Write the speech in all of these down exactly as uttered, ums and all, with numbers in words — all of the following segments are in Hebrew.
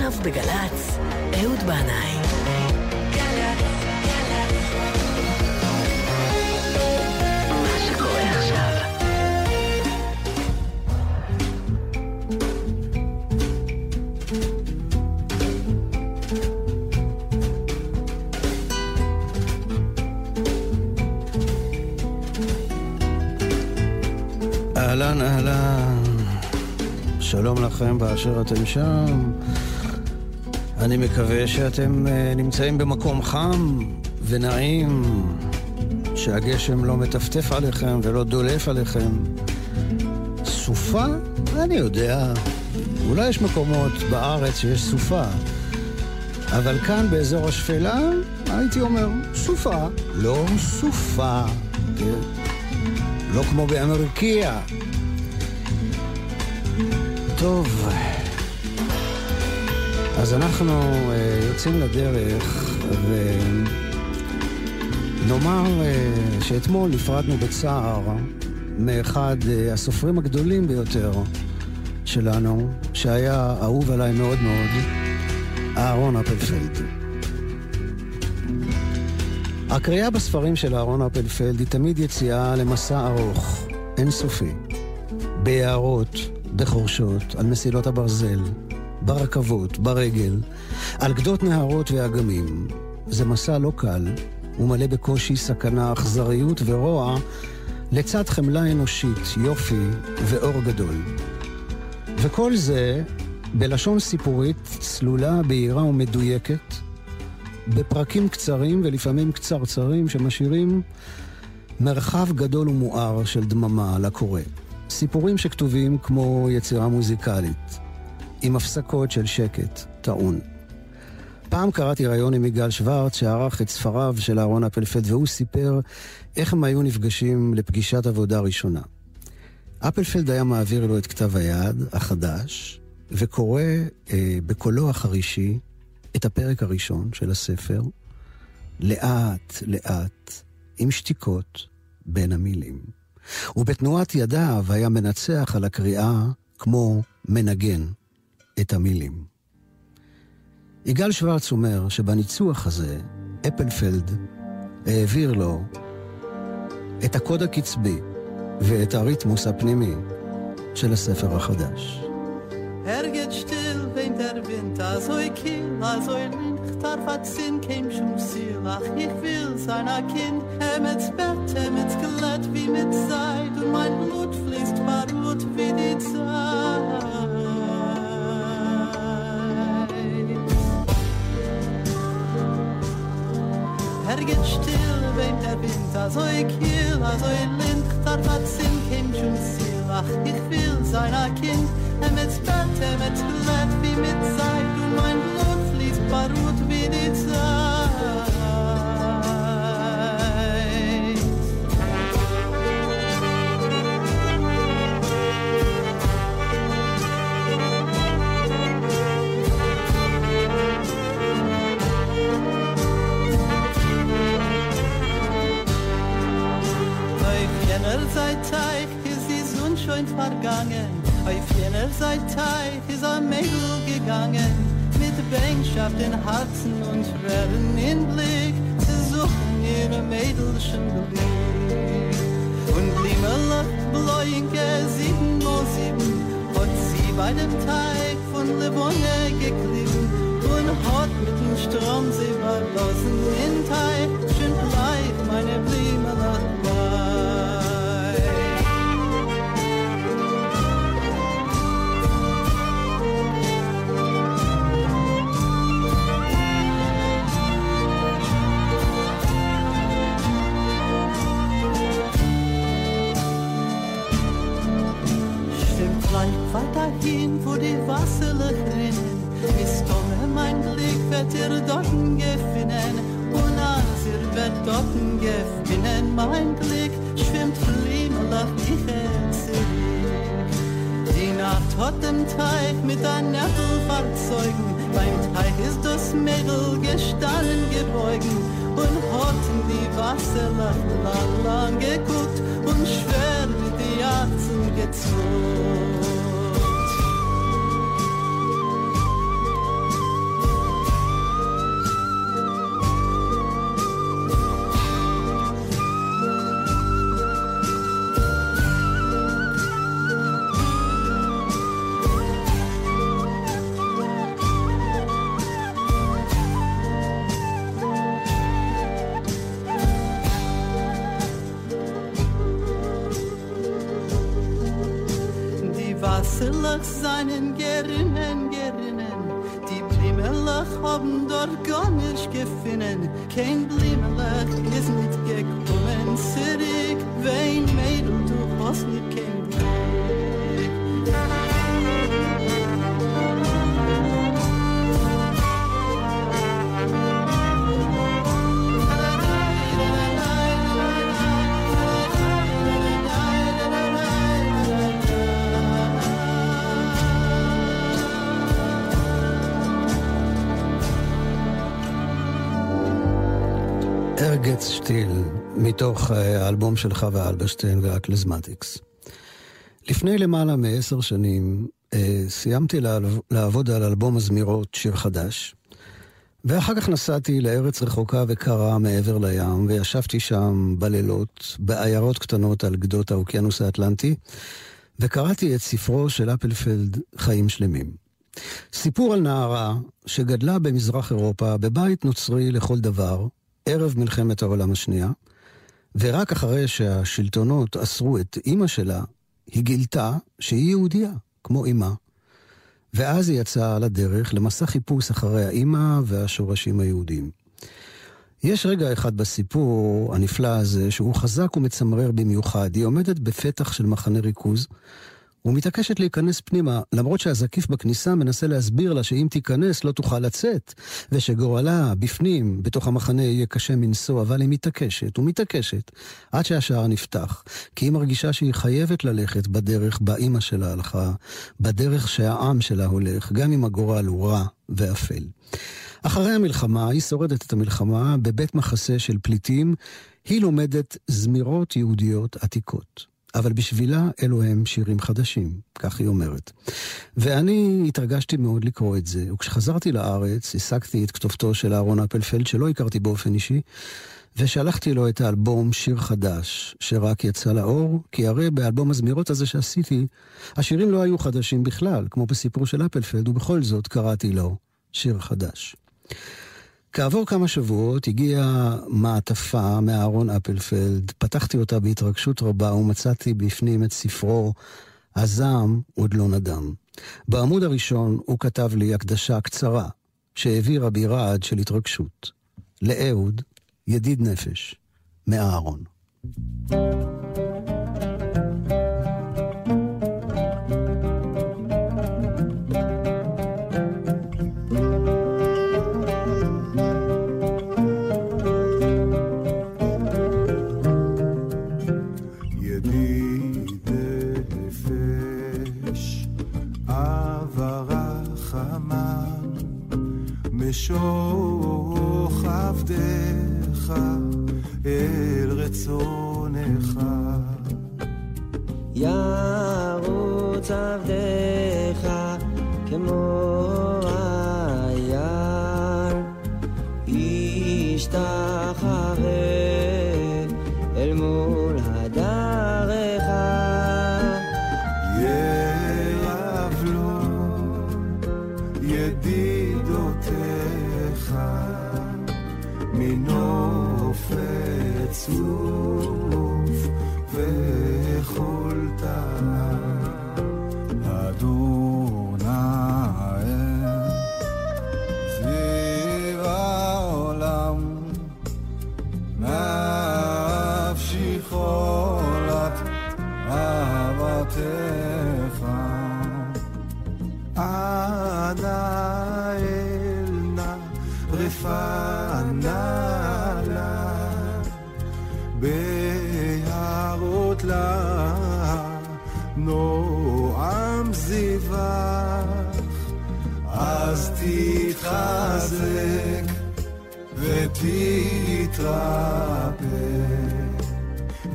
עכשיו בגלץ, אהוד בעניים. מה שקורה עכשיו. אהלן, אהלן. שלום לכם באשר אתם שם. אני מקווה שאתם נמצאים במקום חם ונעים, שהגשם לא מטפטף עליכם ולא דולף עליכם. סופה? אני יודע. אולי יש מקומות בארץ שיש סופה, אבל כאן באזור השפלה הייתי אומר סופה, לא סופה. לא כמו באמריקיה. טוב, אז אנחנו uh, יוצאים לדרך, ונאמר uh, שאתמול נפרדנו בצער מאחד uh, הסופרים הגדולים ביותר שלנו, שהיה אהוב עליי מאוד מאוד, אהרון אפלפלד. הקריאה בספרים של אהרון אפלפלד היא תמיד יציאה למסע ארוך, אינסופי, ביערות, בחורשות, על מסילות הברזל, ברכבות, ברגל, על גדות נהרות ואגמים. זה מסע לא קל, ומלא בקושי, סכנה, אכזריות ורוע, לצד חמלה אנושית, יופי ואור גדול. וכל זה בלשון סיפורית צלולה, בהירה ומדויקת, בפרקים קצרים ולפעמים קצרצרים שמשאירים מרחב גדול ומואר של דממה לקורא. סיפורים שכתובים כמו יצירה מוזיקלית, עם הפסקות של שקט, טעון. פעם קראתי ראיון עם מיגל שוורץ שערך את ספריו של אהרון אפלפלד, והוא סיפר איך הם היו נפגשים לפגישת עבודה ראשונה. אפלפלד היה מעביר לו את כתב היד החדש, וקורא אה, בקולו החרישי את הפרק הראשון של הספר, לאט לאט, עם שתיקות בין המילים. ובתנועת ידיו היה מנצח על הקריאה כמו מנגן את המילים. יגאל שוורץ אומר שבניצוח הזה אפלפלד העביר לו את הקוד הקצבי ואת הריתמוס הפנימי של הספר החדש. הרגת שטיל בין דרווינט, עזוי קיל, עזוי לינך, תרפת סין, קים שום סילח, איך ויל זיין הקין, אמץ בט, אמץ גלט, וי מת זייד, ומיין בלוט פליסט ברוט, וי די זייד. הרגת שטיל בין דרווינט, עזוי קיל, עזוי לינך, תרפת סין, קים שום סילח, איך ויל זיין הקין, Emets bent, emets glad, wie mit Zeit und mein Blut fließt barut wie die Zeit. Auf jener Seite ist die Sonne schon vergangen. Auf jener Seite ist ein Mädel gegangen, mit Bänkschaft in Herzen und Tränen in Blick, sie suchen ihre Mädelchen Blick. Und Limelach Bläuinke sieben null sieben hat sie bei dem Teig von Lebonne geklieben und hat mit dem Strom sie verlassen in Teig, schön bleib meine Limelach Bläuinke. Weiterhin, wo die Wasserlöcher rinnen, bis Tome mein Blick wird ihr dorten gefinnen. Und als ihr wird dorten gefinnen, mein Blick schwimmt flimmerlach die Herzerin. Die Nacht hat den Teich mit einem Nettel verzeugen, beim Teich ist das Mädel gestanden gebeugen und hat in die Wasserlach lang lang geguckt und schwer mit die Herzen gezogen. Melach seinen Gerinnen, Gerinnen. Die Blimelach haben dort gar nicht gefunden. Kein Blimelach ist nicht gekommen. Zurück, wein Mädel, du hast nicht kein Blimelach. ארגץ שטיל, מתוך האלבום של חווה אלברשטיין והקלזמטיקס. לפני למעלה מעשר שנים סיימתי לעבוד על אלבום הזמירות שיר חדש, ואחר כך נסעתי לארץ רחוקה וקרה מעבר לים, וישבתי שם בלילות, בעיירות קטנות על גדות האוקיינוס האטלנטי, וקראתי את ספרו של אפלפלד, חיים שלמים. סיפור על נערה שגדלה במזרח אירופה, בבית נוצרי לכל דבר, ערב מלחמת העולם השנייה, ורק אחרי שהשלטונות אסרו את אמא שלה, היא גילתה שהיא יהודיה, כמו אמא. ואז היא יצאה על הדרך למסע חיפוש אחרי האמא והשורשים היהודים. יש רגע אחד בסיפור הנפלא הזה, שהוא חזק ומצמרר במיוחד. היא עומדת בפתח של מחנה ריכוז, ומתעקשת להיכנס פנימה, למרות שהזקיף בכניסה מנסה להסביר לה שאם תיכנס לא תוכל לצאת, ושגורלה בפנים, בתוך המחנה יהיה קשה מנסוע, אבל היא מתעקשת ומתעקשת, עד שהשער נפתח, כי היא מרגישה שהיא חייבת ללכת בדרך באמא שלה הלכה, בדרך שהעם שלה הולך, גם אם הגורל הוא רע ואפל. אחרי המלחמה, היא שורדת את המלחמה בבית מחסה של פליטים, היא לומדת זמירות יהודיות עתיקות. אבל בשבילה אלו הם שירים חדשים, כך היא אומרת. ואני התרגשתי מאוד לקרוא את זה, וכשחזרתי לארץ, השגתי את כתובתו של אהרון אפלפלד, שלא הכרתי באופן אישי, ושלחתי לו את האלבום שיר חדש, שרק יצא לאור, כי הרי באלבום הזמירות הזה שעשיתי, השירים לא היו חדשים בכלל, כמו בסיפור של אפלפלד, ובכל זאת קראתי לו שיר חדש. כעבור כמה שבועות הגיעה מעטפה מאהרון אפלפלד, פתחתי אותה בהתרגשות רבה ומצאתי בפנים את ספרו "הזעם עוד לא נדם". בעמוד הראשון הוא כתב לי הקדשה קצרה שהעבירה בי רעד של התרגשות. לאהוד, ידיד נפש, מאהרון. שוך עבדך אל רצונך ירוץ עבדך כמו היער ישתחווה אל מול הדרך ירעב לו ידידותיך מנוף וצוף וחולתה אדוני זיו העולם נפשיחו לך אהבתך עדיין פנלה בהרות לה נועם זיווך אז תתחזק ותתרפא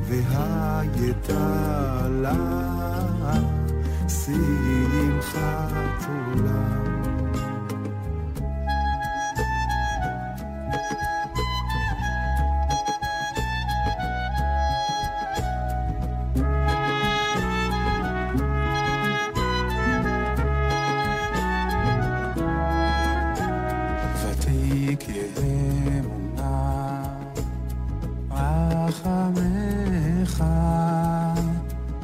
והייתה לה שמחת עולם חמך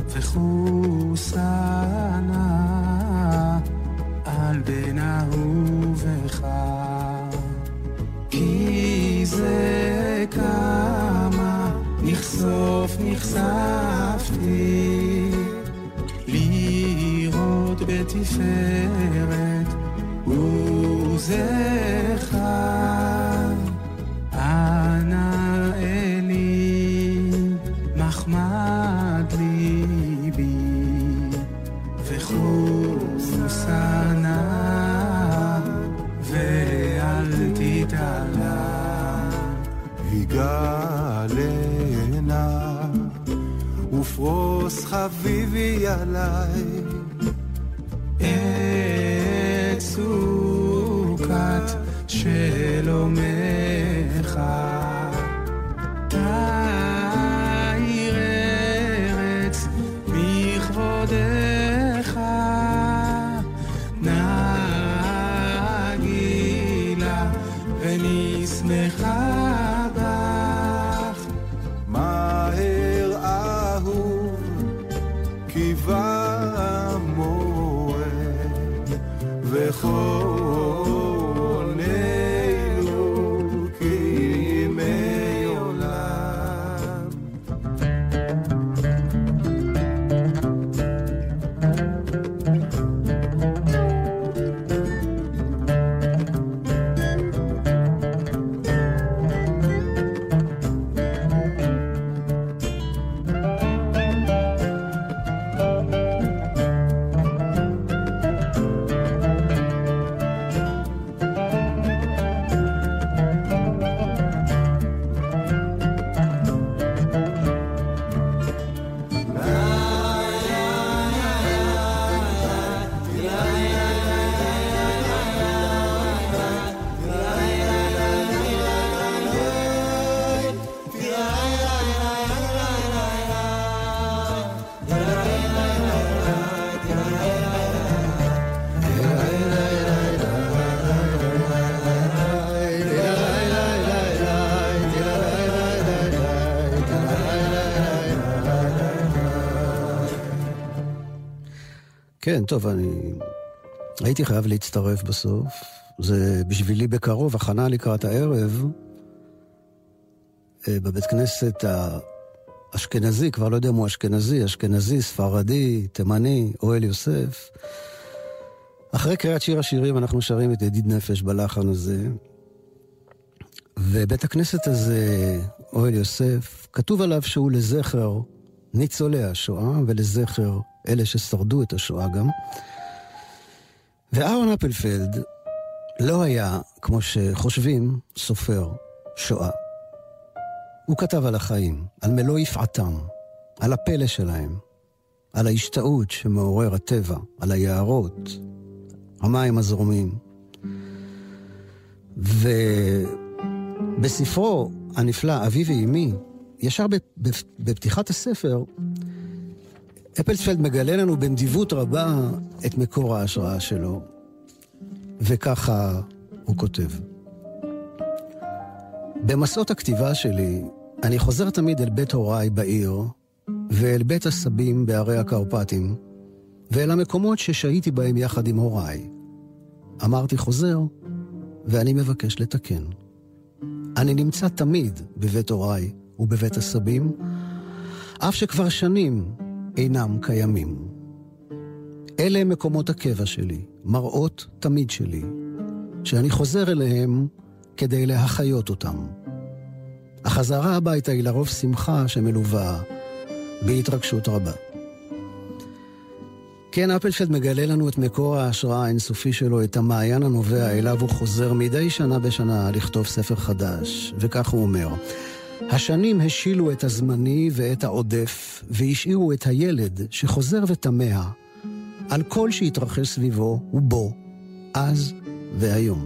וחוסנה בין אהוב וחם, כי זה כמה נחשוף נחשפתי, לראות בתפארת עוזך, ענה אלי מחמד ליבי וחוסנה, ואל תתעלה הגלנה, ופרוס חביבי עליי את סוכת שלומך, תאיר ארץ מכבודך, נגילה ונשמחה בך, מהר אהוב כי בא מועד וכל כן, טוב, אני הייתי חייב להצטרף בסוף. זה בשבילי בקרוב, הכנה לקראת הערב, בבית כנסת האשכנזי, כבר לא יודע אם הוא אשכנזי, אשכנזי, ספרדי, תימני, אוהל יוסף. אחרי קריאת שיר השירים אנחנו שרים את ידיד נפש בלחן הזה. ובית הכנסת הזה, אוהל יוסף, כתוב עליו שהוא לזכר ניצולי השואה ולזכר אלה ששרדו את השואה גם. ואהרון אפלפלד לא היה, כמו שחושבים, סופר שואה. הוא כתב על החיים, על מלוא יפעתם, על הפלא שלהם, על ההשתאות שמעורר הטבע, על היערות, המים הזורמים. ובספרו הנפלא, אבי ואימי, ישר בפתיחת הספר, אפלפלד מגלה לנו בנדיבות רבה את מקור ההשראה שלו, וככה הוא כותב. במסעות הכתיבה שלי, אני חוזר תמיד אל בית הוריי בעיר, ואל בית הסבים בערי הקרפטים, ואל המקומות ששהיתי בהם יחד עם הוריי. אמרתי חוזר, ואני מבקש לתקן. אני נמצא תמיד בבית הוריי ובבית הסבים, אף שכבר שנים אינם קיימים. אלה מקומות הקבע שלי, מראות תמיד שלי, שאני חוזר אליהם כדי להחיות אותם. החזרה הביתה היא לרוב שמחה שמלווה בהתרגשות רבה. כן, אפלפלד מגלה לנו את מקור ההשראה האינסופי שלו, את המעיין הנובע אליו הוא חוזר מדי שנה בשנה לכתוב ספר חדש, וכך הוא אומר: השנים השילו את הזמני ואת העודף, והשאירו את הילד שחוזר ותמה על כל שהתרחש סביבו ובו, אז והיום.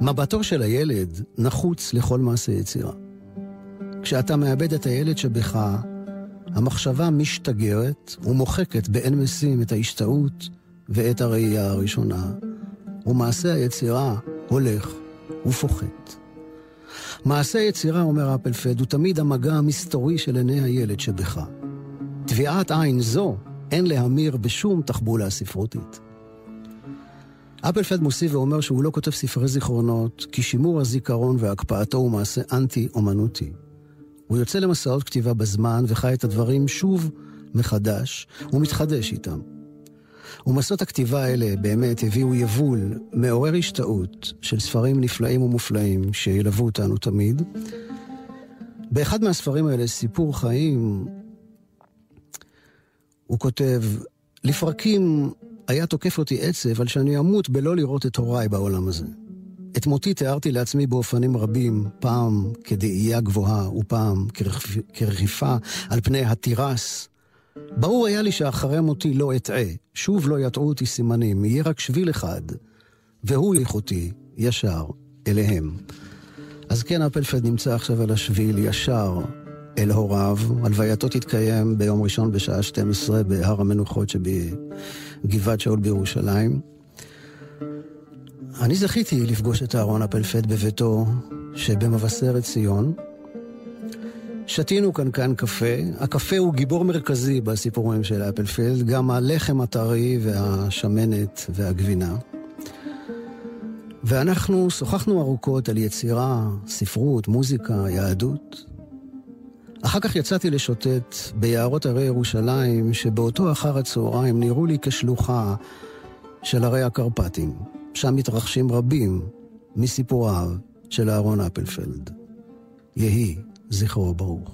מבטו של הילד נחוץ לכל מעשה יצירה. כשאתה מאבד את הילד שבך, המחשבה משתגרת ומוחקת באין מסים את ההשתאות ואת הראייה הראשונה, ומעשה היצירה הולך ופוחת. מעשה יצירה, אומר אפלפלד, הוא תמיד המגע המסתורי של עיני הילד שבך. תביעת עין זו אין להמיר בשום תחבולה ספרותית. אפלפלד מוסיף ואומר שהוא לא כותב ספרי זיכרונות, כי שימור הזיכרון והקפאתו הוא מעשה אנטי-אומנותי. הוא יוצא למסעות כתיבה בזמן וחי את הדברים שוב מחדש, הוא מתחדש איתם. ומסעות הכתיבה האלה באמת הביאו יבול מעורר השתאות של ספרים נפלאים ומופלאים שילוו אותנו תמיד. באחד מהספרים האלה, סיפור חיים, הוא כותב, לפרקים היה תוקף אותי עצב על שאני אמות בלא לראות את הוריי בעולם הזה. את מותי תיארתי לעצמי באופנים רבים, פעם כדאייה גבוהה ופעם כרחיפה על פני הטירס. ברור היה לי שאחרי מותי לא אטעה, שוב לא יטעו אותי סימנים, יהיה רק שביל אחד, והוא ילכותי ישר אליהם. אז כן, אפלפלד נמצא עכשיו על השביל ישר אל הוריו. הלווייתו תתקיים ביום ראשון בשעה שתים עשרה בהר המנוחות שבגבעת שאול בירושלים. אני זכיתי לפגוש את אהרון אפלפלד בביתו שבמבשרת ציון. שתינו כאן כאן קפה. הקפה הוא גיבור מרכזי בסיפורים של אפלפלד, גם הלחם הטרי והשמנת והגבינה. ואנחנו שוחחנו ארוכות על יצירה, ספרות, מוזיקה, יהדות. אחר כך יצאתי לשוטט ביערות הרי ירושלים, שבאותו אחר הצהריים נראו לי כשלוחה של הרי הקרפטים. שם מתרחשים רבים מסיפוריו של אהרון אפלפלד. יהי זכרו ברוך.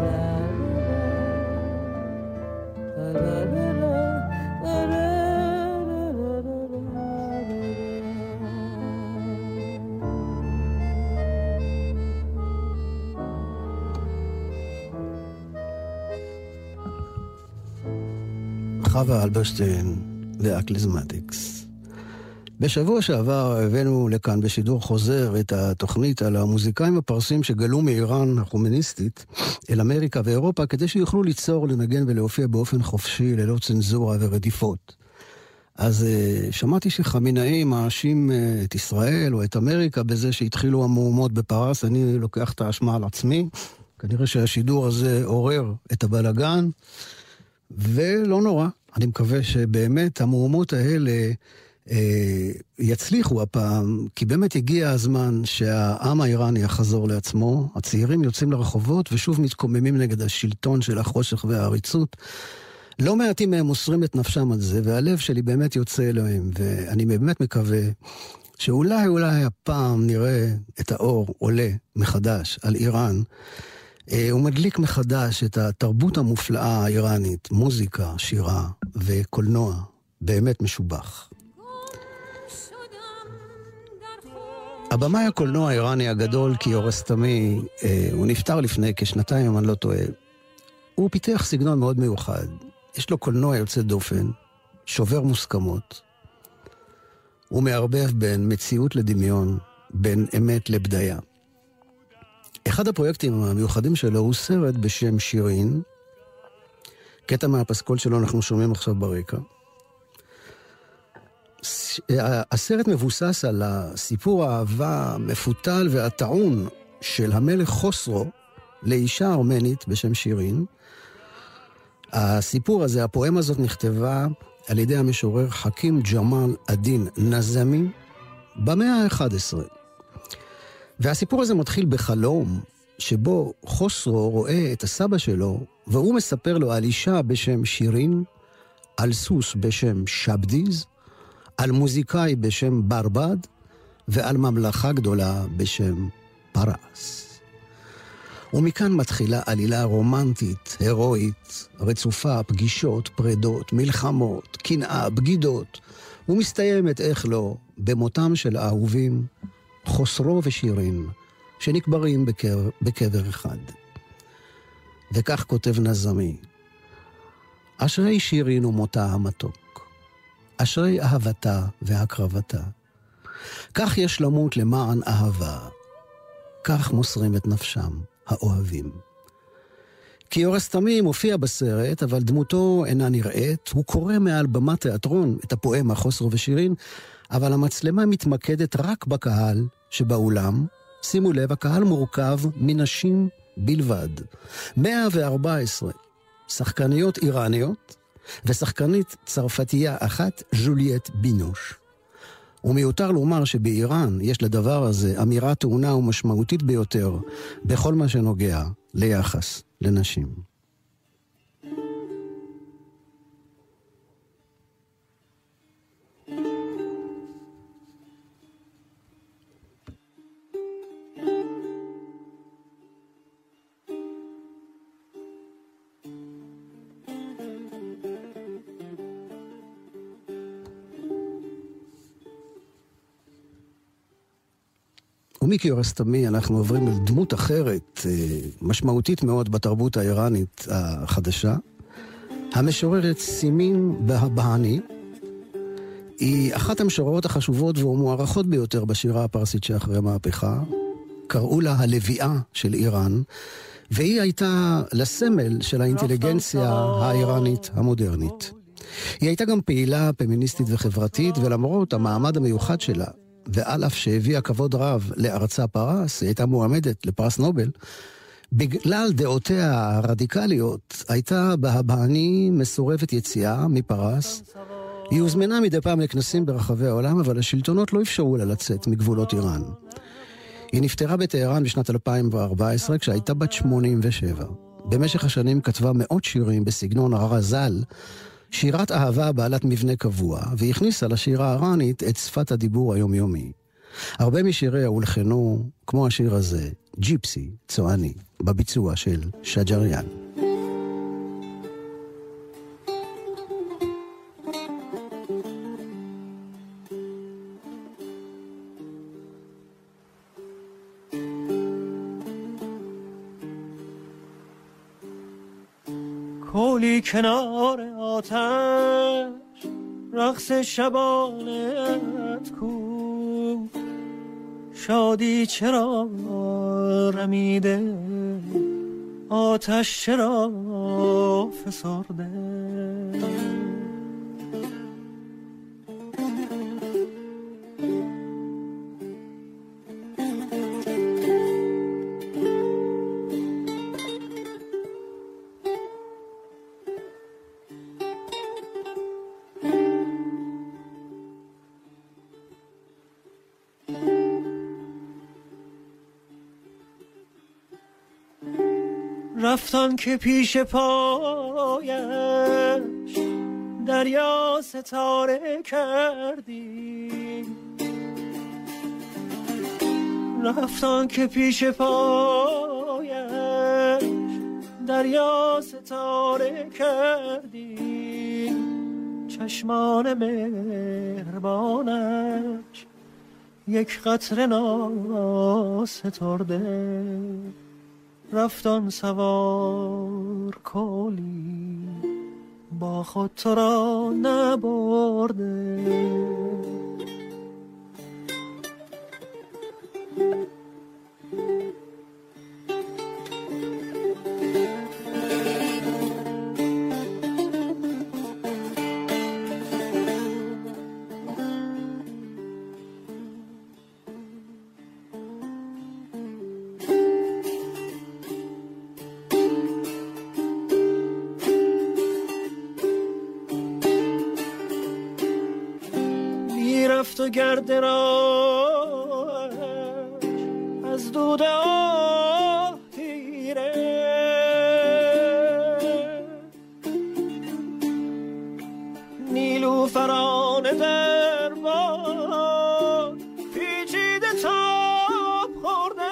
Bye. חווה אלברשטיין ואקליזמטיקס. בשבוע שעבר הבאנו לכאן בשידור חוזר את התוכנית על המוזיקאים הפרסים שגלו מאיראן החומניסטית אל אמריקה ואירופה כדי שיוכלו ליצור, לנגן ולהופיע באופן חופשי ללא צנזורה ורדיפות. אז שמעתי שחמינאי מאשים את ישראל או את אמריקה בזה שהתחילו המהומות בפרס. אני לוקח את האשמה על עצמי. כנראה שהשידור הזה עורר את הבלגן, ולא נורא. אני מקווה שבאמת המהומות האלה יצליחו הפעם, כי באמת הגיע הזמן שהעם האיראני יחזור לעצמו. הצעירים יוצאים לרחובות ושוב מתקוממים נגד השלטון של החושך והעריצות. לא מעטים מהם מוסרים את נפשם על זה, והלב שלי באמת יוצא אליהם, ואני באמת מקווה שאולי אולי הפעם נראה את האור עולה מחדש על איראן. הוא מדליק מחדש את התרבות המופלאה האיראנית, מוזיקה, שירה וקולנוע באמת משובח. הבמאי הקולנוע האיראני הגדול קיאורוסטמי, הוא נפטר לפני כשנתיים, אני לא טועה. הוא פיתח סגנון מאוד מיוחד. יש לו קולנוע יוצא דופן, שובר מוסכמות. הוא מערבב בין מציאות לדמיון, בין אמת לבדיה. אחד הפרויקטים המיוחדים שלו הוא סרט בשם שירין. קטע מהפסקול שלו אנחנו שומעים עכשיו ברקע. הסרט מבוסס על הסיפור האהבה המפותל והטעון של המלך חוסרו לאישה ארמנית בשם שירין. הסיפור הזה, הפואמה הזאת, נכתבה על ידי המשורר חכים ג'ומeh אדין נזמי במאה ה-אחת עשרה. והסיפור הזה מתחיל בחלום שבו חוסרו רואה את הסבא שלו, והוא מספר לו על אישה בשם שירין, על סוס בשם שבדיז, על מוזיקאי בשם ברבד, ועל ממלכה גדולה בשם פרס. ומכאן מתחילה עלילה רומנטית, הרואית, רצופה, פגישות, פרדות, מלחמות, קנאה, בגידות, ומסתיימת, איך לא, במותם של האהובים, חוסרו ושירין, שנקברים בקבר, בקבר אחד. וכך כותב נזמי: אשרי שירין ומותה המתוק, אשרי אהבתה והקרבתה. כך יש למות למען אהבה, כך מוסרים את נפשם האוהבים. קיאורוסטמי מופיע בסרט, אבל דמותו אינה נראית. הוא קורא מעל במת תיאטרון את הפואמה חוסרו ושירין, אבל המצלמה מתמקדת רק בקהל שבאולם. שימו לב, הקהל מורכב מנשים בלבד. מאה וארבע עשרה שחקניות איראניות ושחקנית צרפתייה אחת, ז'וליאט בינוש. ומיותר לומר שבאיראן יש לדבר הזה אמירה טעונה ומשמעותית ביותר בכל מה שנוגע ליחס לנשים. ומקיאורוסטמי אנחנו עוברים לדמות אחרת, משמעותית מאוד בתרבות האיראנית החדשה. המשוררת סימין בהבהני היא אחת המשוררות החשובות והמוערכות ביותר בשירה הפרסית שאחרי המהפכה. קראו לה הלוויה של איראן, והיא הייתה לסמל של האינטליגנציה האיראנית המודרנית. היא הייתה גם פעילה פמיניסטית וחברתית, ולמרות המעמד המיוחד שלה, ועל אף שהביאה כבוד רב לארצה פרס, היא הייתה מועמדת לפרס נובל, בגלל דעותיה הרדיקליות, הייתה בהבהני מסורבת יציאה מפרס. היא הוזמנה מדי פעם לכנסים ברחבי העולם, אבל השלטונות לא אפשרו לה לצאת מגבולות איראן. היא נפטרה בטהרן בשנת אלפיים וארבע עשרה, כשהייתה בת שמונים ושבע. במשך השנים כתבה מאות שירים בסגנון הרזל, שירת אהבה בעלת מבנה קבוע, והכניסה לשירה האיראנית את שפת הדיבור היומיומי. הרבה משיריה הולחנו, כמו השיר הזה, ג'יפסי צועני, בביצוע של שג'ריאן. کولی کنار آتش رقص شبانت کو شادی چرا رمیده آتش چرا فسرده رفتن که پیش پایش دریا ستاره کردی رفتن که پیش پایش دریا ستاره کردی چشمان مهربانش یک قطره ناسترده رفتن سوار کلی با خود تو را نبرده گرد را از دود آه تیره نیلو فران در ما پیچیده تاب خورده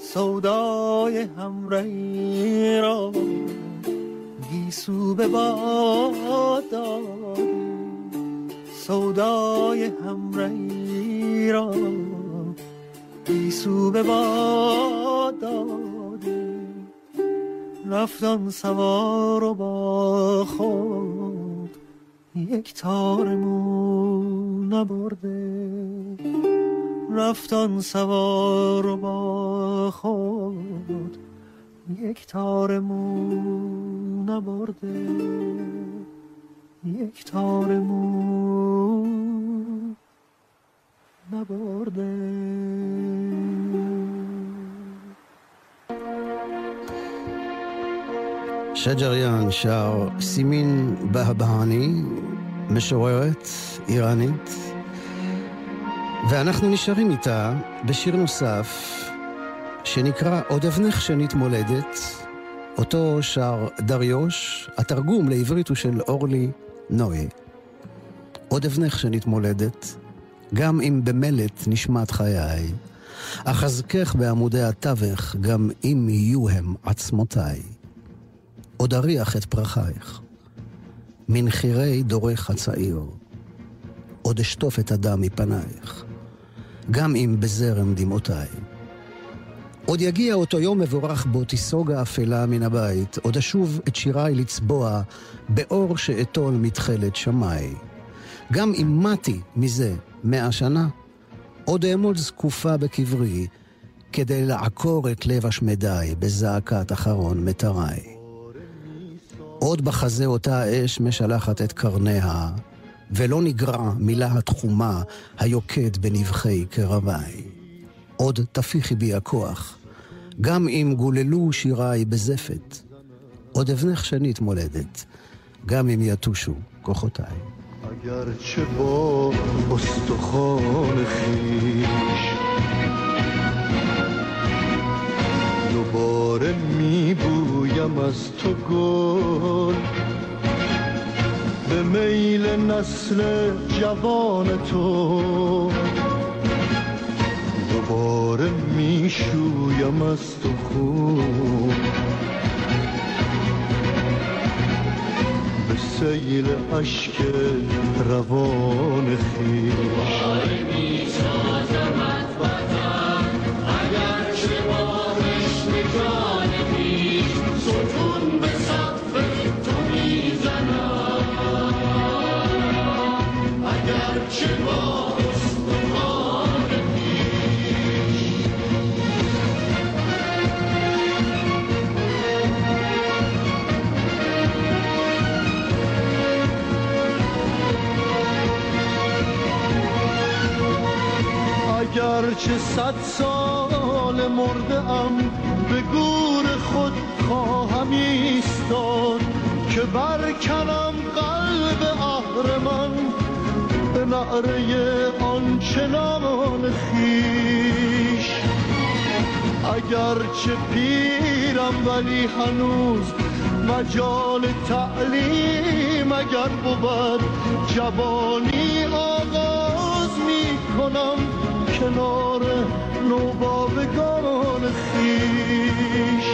سودای همرهی را سو به باد دادی سودای همرهی را سو به باد دادی رفتم سوار و با خود یک تارمون نبرده رفتم سوار و با خود یک تارمون نبرده یک تارمون نبرده شجریان שר סימין בהבהני משוררת איראנית ואנחנו נשארים איתה בשיר נוסף שנקרא עוד אבנך שנית מולדת, אותו שר דריוש, התרגום לעברית הוא של אורלי נוי. עוד אבנך שנית מולדת, גם אם במלט נשמעת חיי, אחזקך בעמודי התווך, גם אם יהיו הם עצמותיי. עוד אריח את פרחייך, מנחירי דורך הצעיר, עוד אשטוף את הדם מפנייך, גם אם בזרם דמעותיי. עוד יגיע אותו יום מבורך בו תיסוג האפלה מן הבית, עוד אשוב את שיריי לצבוע באור שאתול מתחלת שמי. גם אם מתי מזה מאה שנה, עוד אעמוד זקופה בקברי, כדי לעקור את לב השמדי בזעקת אחרון מטרי. עוד בחזה אותה האש משלחת את קרניה, ולא נגרע מילה התחומה היוקד בנבחי קרביי. עוד תפיחי בי הכוח, גם אם גוללו שיריי בזפת, עוד אבנך שנית מולדת, גם אם יתושו כוחותיי. אגר שבו אוסתוכו לחיש דובור מיבוים אסתוגול במיל נסל ג'וונתו دوباره میشویم از تو خون به سیل عشق روان خیش دوباره میسازم از بدن اگر چه שסד סול מורדם בגור חוד חוהם יסתוד כבר קלם قلب אהרמן בנערי אנשנמן חיש اگر چه پیرم ولی هنوز مجال تعلیم اگر بود جوانی آغاز میکنم کنار نوباوگان خیش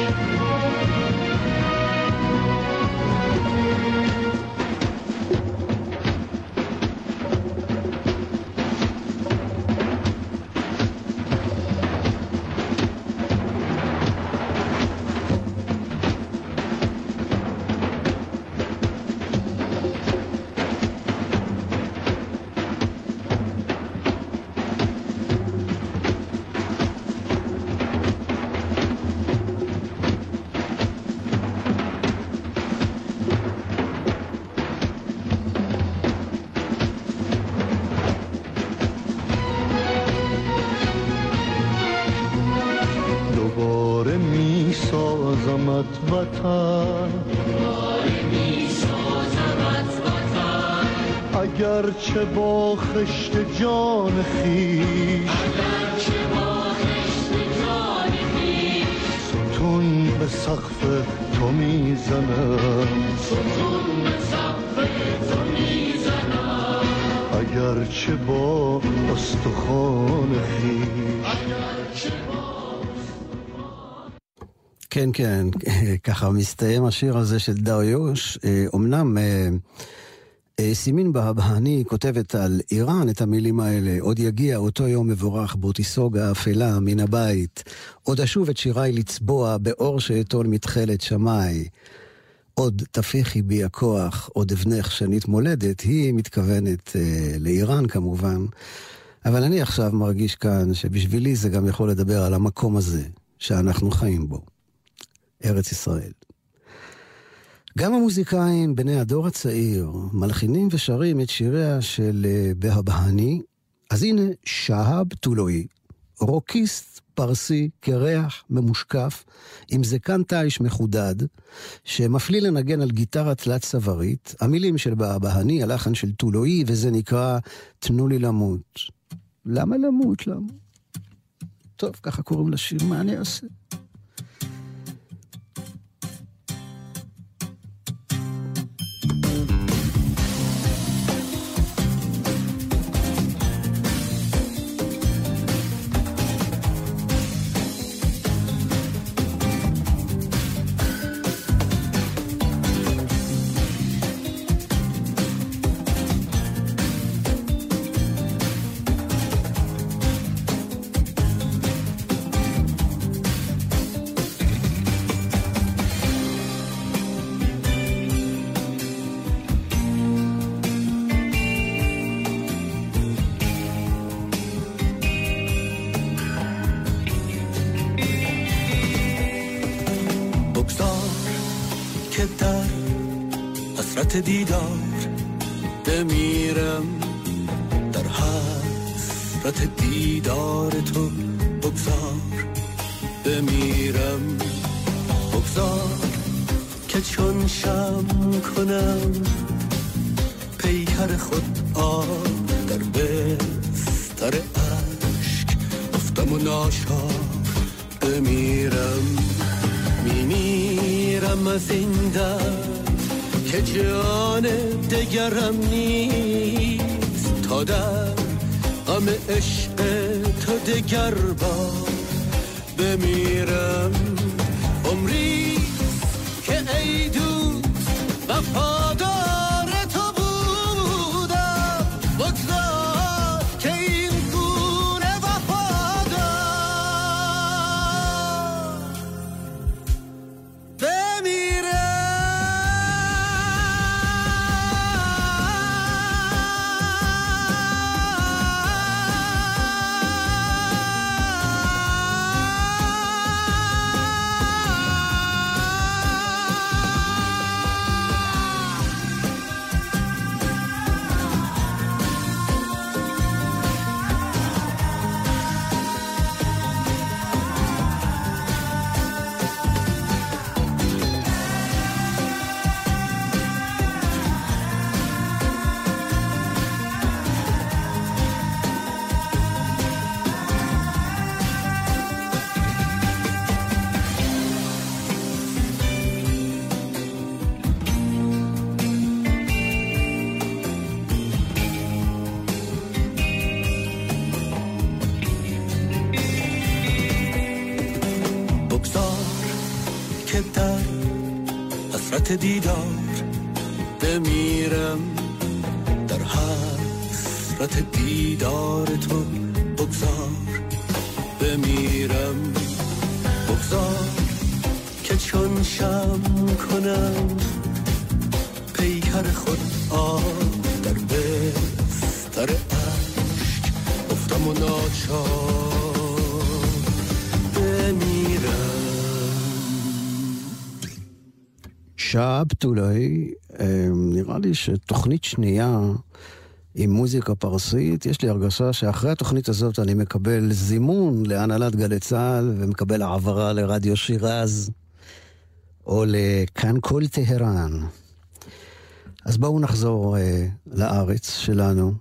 وطن باری سوزمت وطن اگر چه با خشت جان خیش اگر چه با خشت جان خیش ستون به سقف تو میزنم ستون به سقف تو میزنم اگر چه با استخوان خیش اگر چه با כן, כן, ככה מסתיים השיר הזה של דאו יוש. אומנם סימין בהבהני כותבת על איראן את המילים האלה, עוד יגיע אותו יום מבורך בו תיסוג האפלה מן הבית, עוד אשוב את שיריי לצבוע באור שאתול מתחלת שמי, עוד תפיחי בי הכוח, עוד אבנך שנית מולדת. היא מתכוונת לאיראן כמובן, אבל אני עכשיו מרגיש כאן שבשבילי זה גם יכול לדבר על המקום הזה שאנחנו חיים בו, ארץ ישראל. גם המוזיקאים בני הדור הצעיר מלחינים ושרים את שיריה של בהבהני. אז הנה שהב טולוי, רוקיסט פרסי קרח ממושקף עם זקן תיש מחודד שמפליא לנגן על גיטרה תלת סברית. המילים של בהבהני, הלחן של טולוי, וזה נקרא תנו לי למות. למה למות? למה? טוב, ככה קוראים לשיר, מה אני אעשה? دیدار بمیرم در حسرت دیدار تو بگذار بمیرم بگذار که چون شم کنم پیکر خود آب در بستر عشق افتم و ناشار بمیرم میمیرم از این در که جان دگرم نیست تا در غم عشق تو دگر بار بمیرم عمری که ای دوست وفادار تو بودم بگذار که این گونه وفادار بمیرم حسرت در حسرت دیدار بمیرم، در حسرت دیدار تو بگذار بمیرم، بگذار که چون شم کنم پیکر خود آب در بستر عشق افتم و ناچار بمیرم. שבת אולי, נראה לי שתוכנית שנייה עם מוזיקה פרסית, יש לי הרגשה שאחרי התוכנית הזאת אני מקבל זימון להנהלת גלי צהל ומקבל העברה לרדיו שירז או לכאן כל טהרן. אז בואו נחזור אה, לארץ שלנו.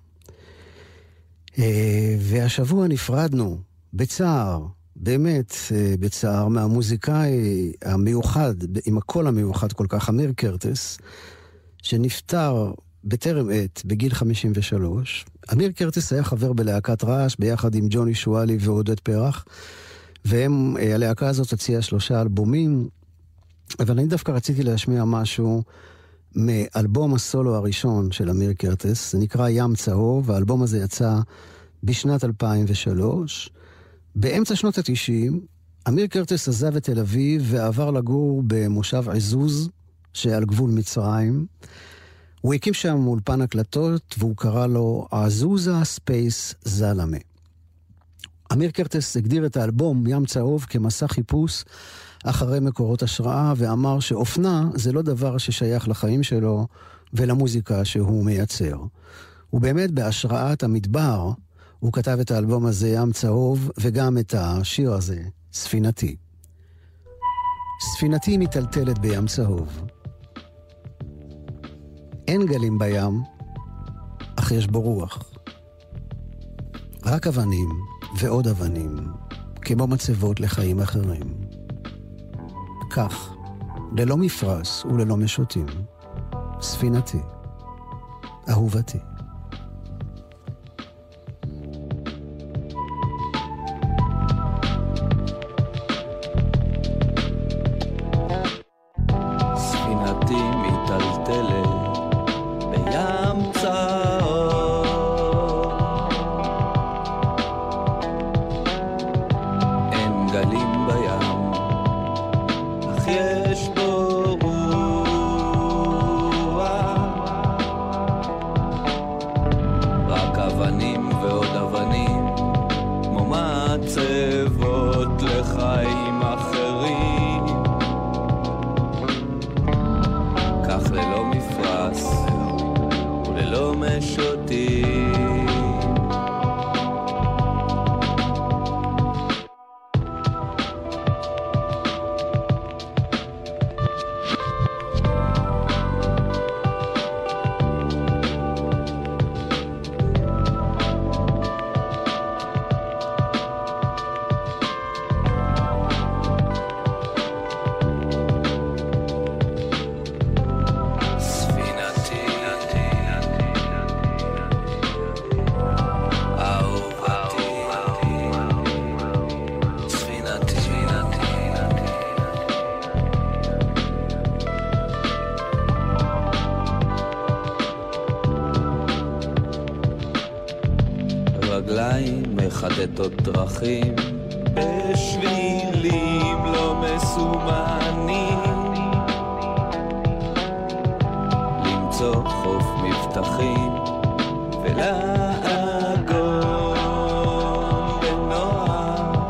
אה, והשבוע נפרדנו בצער, באמת אה, בצער מהמוזיקאי המיוחד, עם הקול המיוחד כל כך, אמיר קרטס, שנפטר בטרם עת, בגיל חמישים ושלוש. אמיר קרטס היה חבר בלהקת רעש, ביחד עם ג'וני שואלי ועודד פרח, והם, הלהקה הזאת הציעה שלושה אלבומים, אבל אני דווקא רציתי להשמיע משהו מאלבום הסולו הראשון של אמיר קרטס, זה נקרא ים צהוב, והאלבום הזה יצא בשנת אלפיים ושלוש. באמצע שנות ה-תשעים, אמיר קרטס עזב את תל אביב, ועבר לגור במושב עזוז, שעל גבול מצרים, הוא הקים שם אולפן הקלטות, והוא קרא לו אזוזה ספייס זלמה. אמיר קרטס הגדיר את האלבום ים צהוב כמסע חיפוש אחרי מקורות השראה, ואמר שאופנה זה לא דבר ששייך לחיים שלו ולמוזיקה שהוא מייצר. ובאמת בהשראת המדבר, הוא כתב את האלבום הזה ים צהוב, וגם את השיר הזה, ספינתי. ספינתי מטלטלת בים צהוב. אין גלים בים, אך יש בו רוח. רק אבנים ועוד אבנים, כמו מצבות לחיים אחרים. כך, ללא מפרס וללא משוטים, ספינתי, אהובתי. מחדדות דרכים בשבילים לא מסומנים, למצוא חוף מבטחים ולעגון בנוער,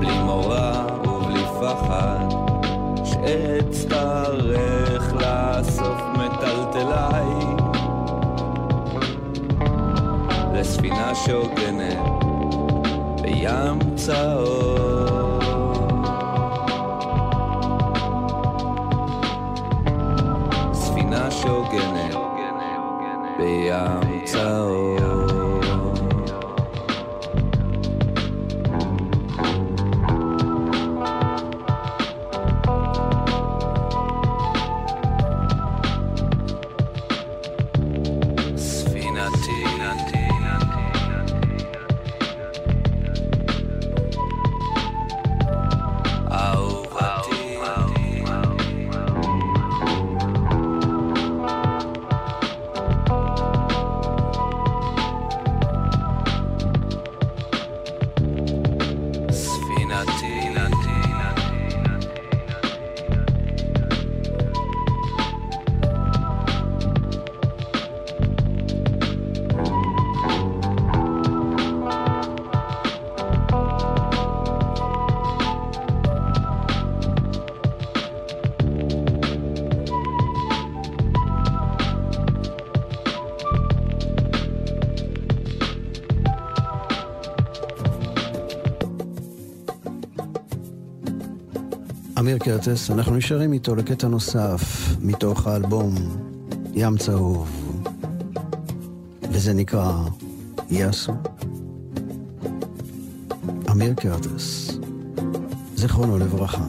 בלי מורה ובלי פחד שאצטרך לאסוף מטלטליי לספינה שעוגנת בים צהוב. ספינה שעוגנת בים צהוב. Oh אמיר קרטס, אנחנו נשארים איתו לקטע נוסף מתוך האלבום ים צהוב, וזה נקרא יסו. אמיר קרטס, זכרונו לברכה.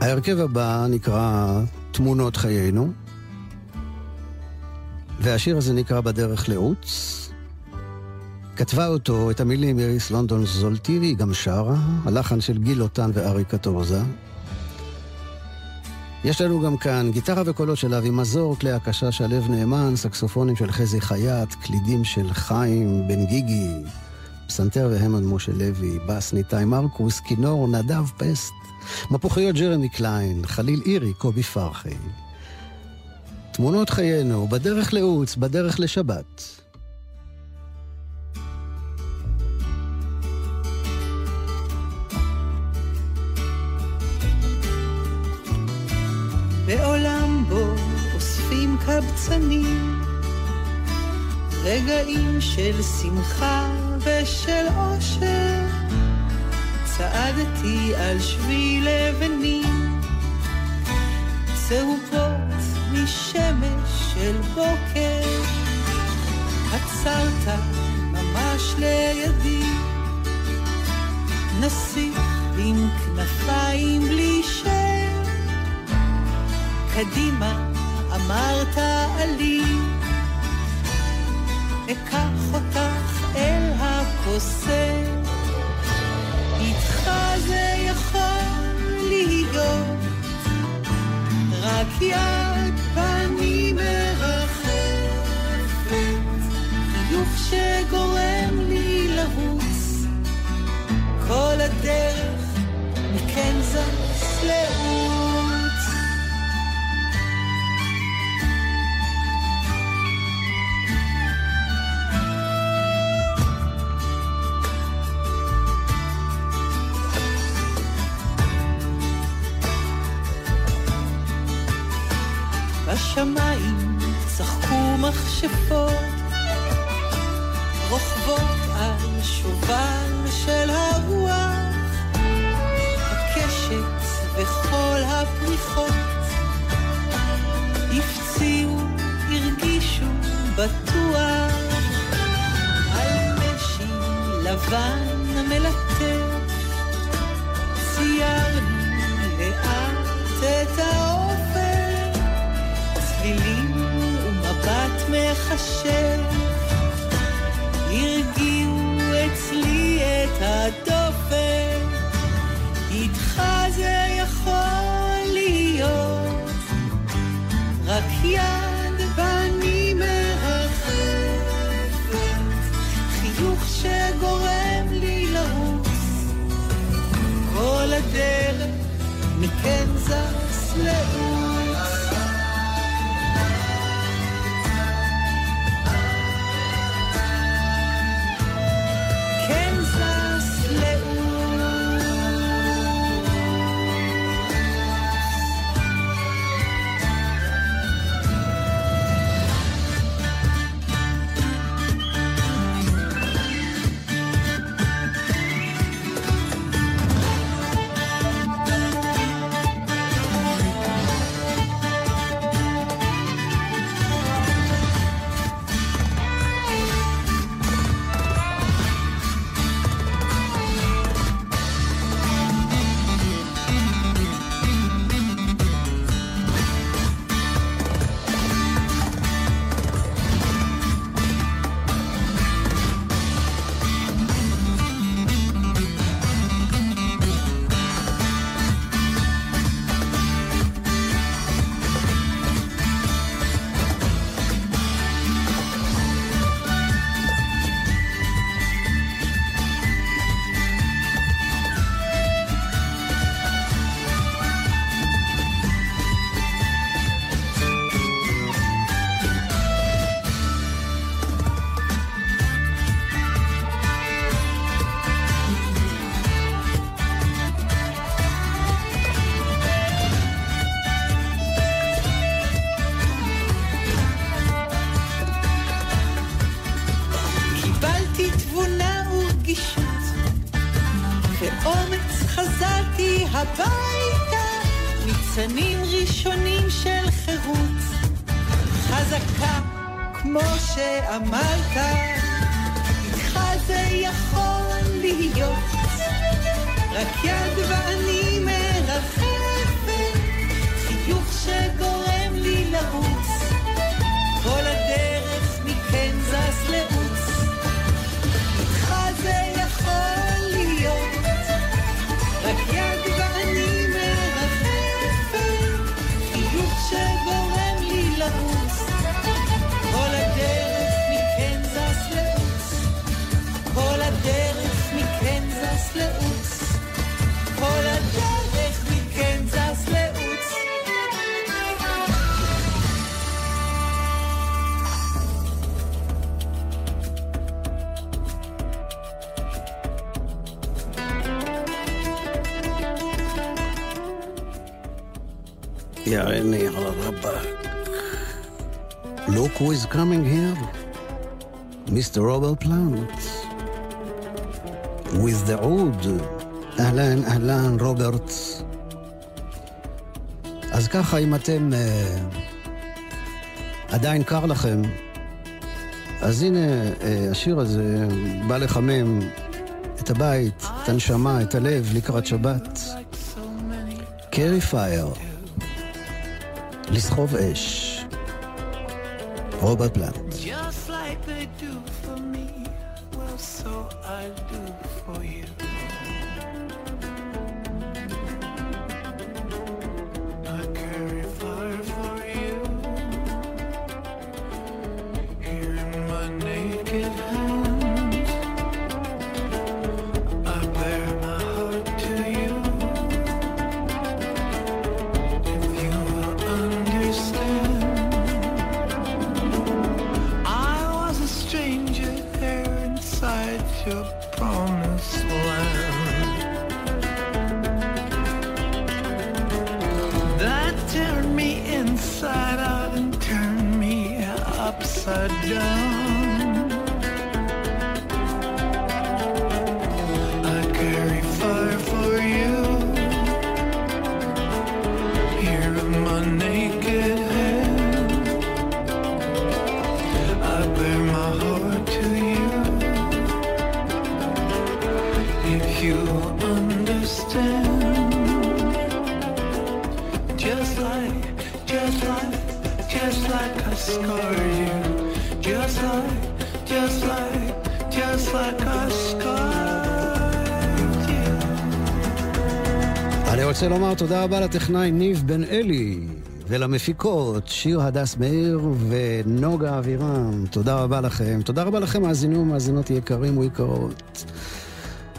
ההרכב הבא נקרא תמונות חיינו, והשיר הזה נקרא בדרך לעוץ. כתבה אותו, את המילים, איריס לונדון זולטיבי, גם שרה, הלחן של גיל לוטן ואריק קטורזה. יש לנו גם כאן גיטרה וקולות של אבי מזור, כלי הקשה של לב נאמן, סקסופונים של חזי חייט, קלידים של חיים בן גיגי, פסנתר והמד משה לוי, בס ניתאי מרקוס, כינור נדב פסט, מפוחיות ג'רמי קליין, חליל אירי קובי פרחי. תמונות חיינו, בדרך לעוץ, בדרך לשבת. בעולם בו אוספים קבצנים, רגעים של שמחה ושל עושר. צעדתי על שביל לבנים, צהובות משמש של בוקר. עצרת ממש לידי, נסיך עם כנפיים בלי שם. קדימה אמרת עלי, אקח אותך אל הכוסר. איתך זה יכול להיות רק יד פנים מרחפת, חיוך שגורם לי לרוץ כל הדרך מקנזס לעוץ. בשמיים צחקו מחשפות רוכבות על שובל של הרוח, הקשת וכל הפריחות לבן המלטף, ציירנו לאט את האופן, צלילים ומבט מחשב, הרגיעו אצלי את הדופן, איתך זה יכול להיות, רק יד ואני מרחפת, חיוך שגורם לי לרוץ, כל הדרך מקנזס לאוץ. ניצנים ראשונים של חירות, חזקה כמו שאמרת, איתך זה יכול להיות, רק יד ואני מרחפת, חיוך שגורם לי לרוץ, כל הדרך מקנזס לאוץ, איתך זה יכול להיות, רק יד ואני שגורם לי לרוץ, כל הדרך מקנזס לאוץ, כל הדרך מקנזס לאוץ, כל הדרך מקנזס לאוץ. Yareni Rabbak. Look who is coming here. Mister Robert Plant. With the oud. אהלן, אהלן, רוברט. אז ככה, אם אתם אה, עדיין קר לכם, אז הנה אה, השיר הזה בא לחמם את הבית, את הנשמה, את הלב לקראת שבת. Carry Fire. לסחוב אש, רוברט פלנט. Just like they do for me, well so I'll do for you. I carry fire for you, here in my naked hands, I bear my heart to you. Your promised land that turned me inside out and turned me upside down. I carry fire for you, here in my naked hand, I bear my heart to you. just like, just like, just like I scarred you, just like, just like, just like I scarred you. אני רוצה לומר תודה רבה לטכנאי ניב בן אלי ולמפיקות שיר הדס מאיר ונוגה אבירם. תודה רבה לכם, תודה רבה לכם מאזינים ומאזינות יקרים ויקרות.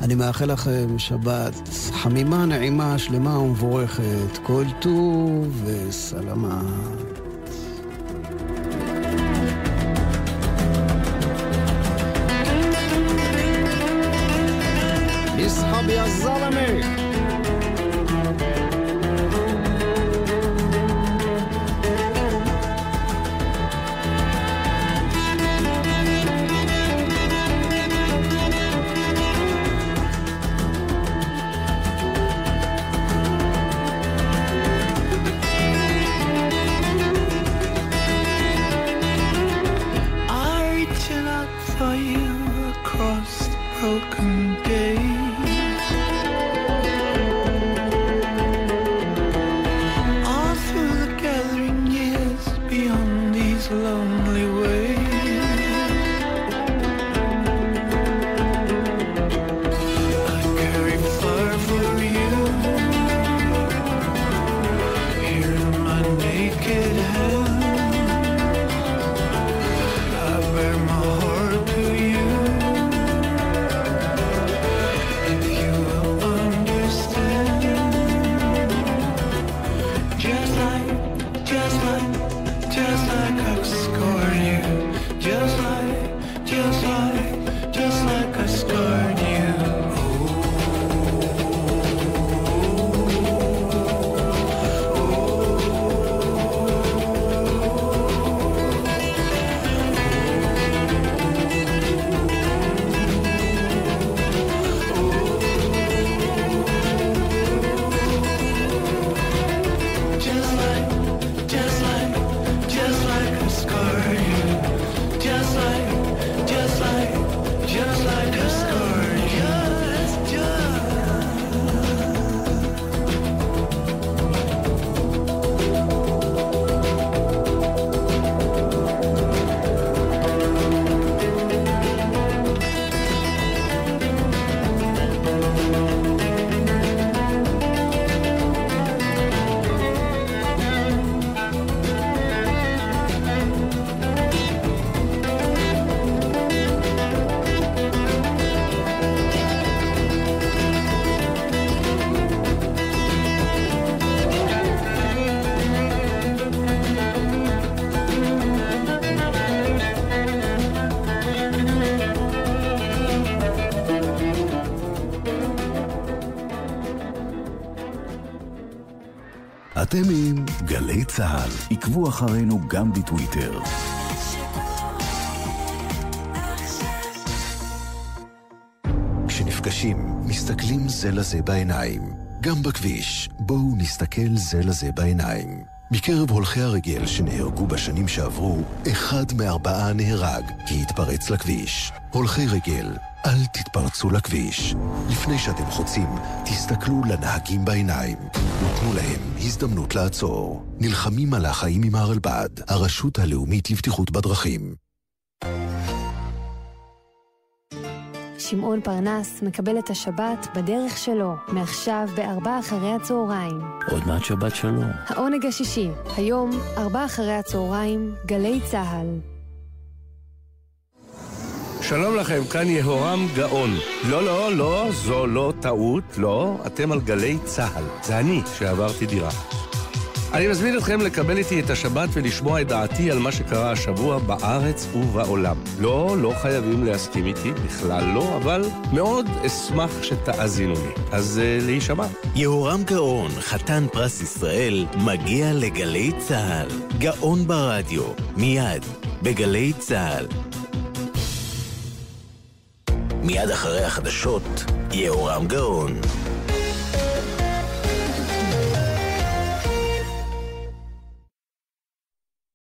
אני מאחל לכם שבת חמימה, נעימה, שלמה ומבורכת. כל טוב וסלמה. ישחב יא זלמה. אתם עם גלי צהל, עקבו אחרינו גם בטוויטר. כשנפגשים, מסתכלים זה לזה בעיניים. גם בכביש, בואו נסתכל זה לזה בעיניים. בקרב הולכי הרגל שנהרגו בשנים שעברו, אחד מארבעה נהרג כי התפרץ לכביש. הולכי רגל, אל תתפרצו לכביש. לפני שאתם חוצים, תסתכלו לנהגים בעיניים. נותנו להם הזדמנות לעצור. נלחמים על החיים עם הרלב"ד, הרשות הלאומית לבטיחות בדרכים. שמעון פרנס מקבל את השבת בדרך שלו, מעכשיו בארבע אחרי הצהריים. עוד מעט שבת שלו. העונג השישי, היום, ארבע אחרי הצהריים, גלי צהל. שלום לכם, כאן יהורם גאון. לא, לא, לא, זו לא טעות, לא, אתם על גלי צהל. זה אני שעברתי דירה. אני מזמין אתכם לקבל איתי את השבת ולשמוע את דעתי על מה שקרה השבוע בארץ ובעולם. לא, לא חייבים להסכים איתי, בכלל לא, אבל מאוד אשמח שתאזינו לי. אז uh, להישמע. יהורם גאון, חתן פרס ישראל, מגיע לגלי צהל. גאון ברדיו, מיד, בגלי צהל. מיד אחרי החדשות, יהורם גאון.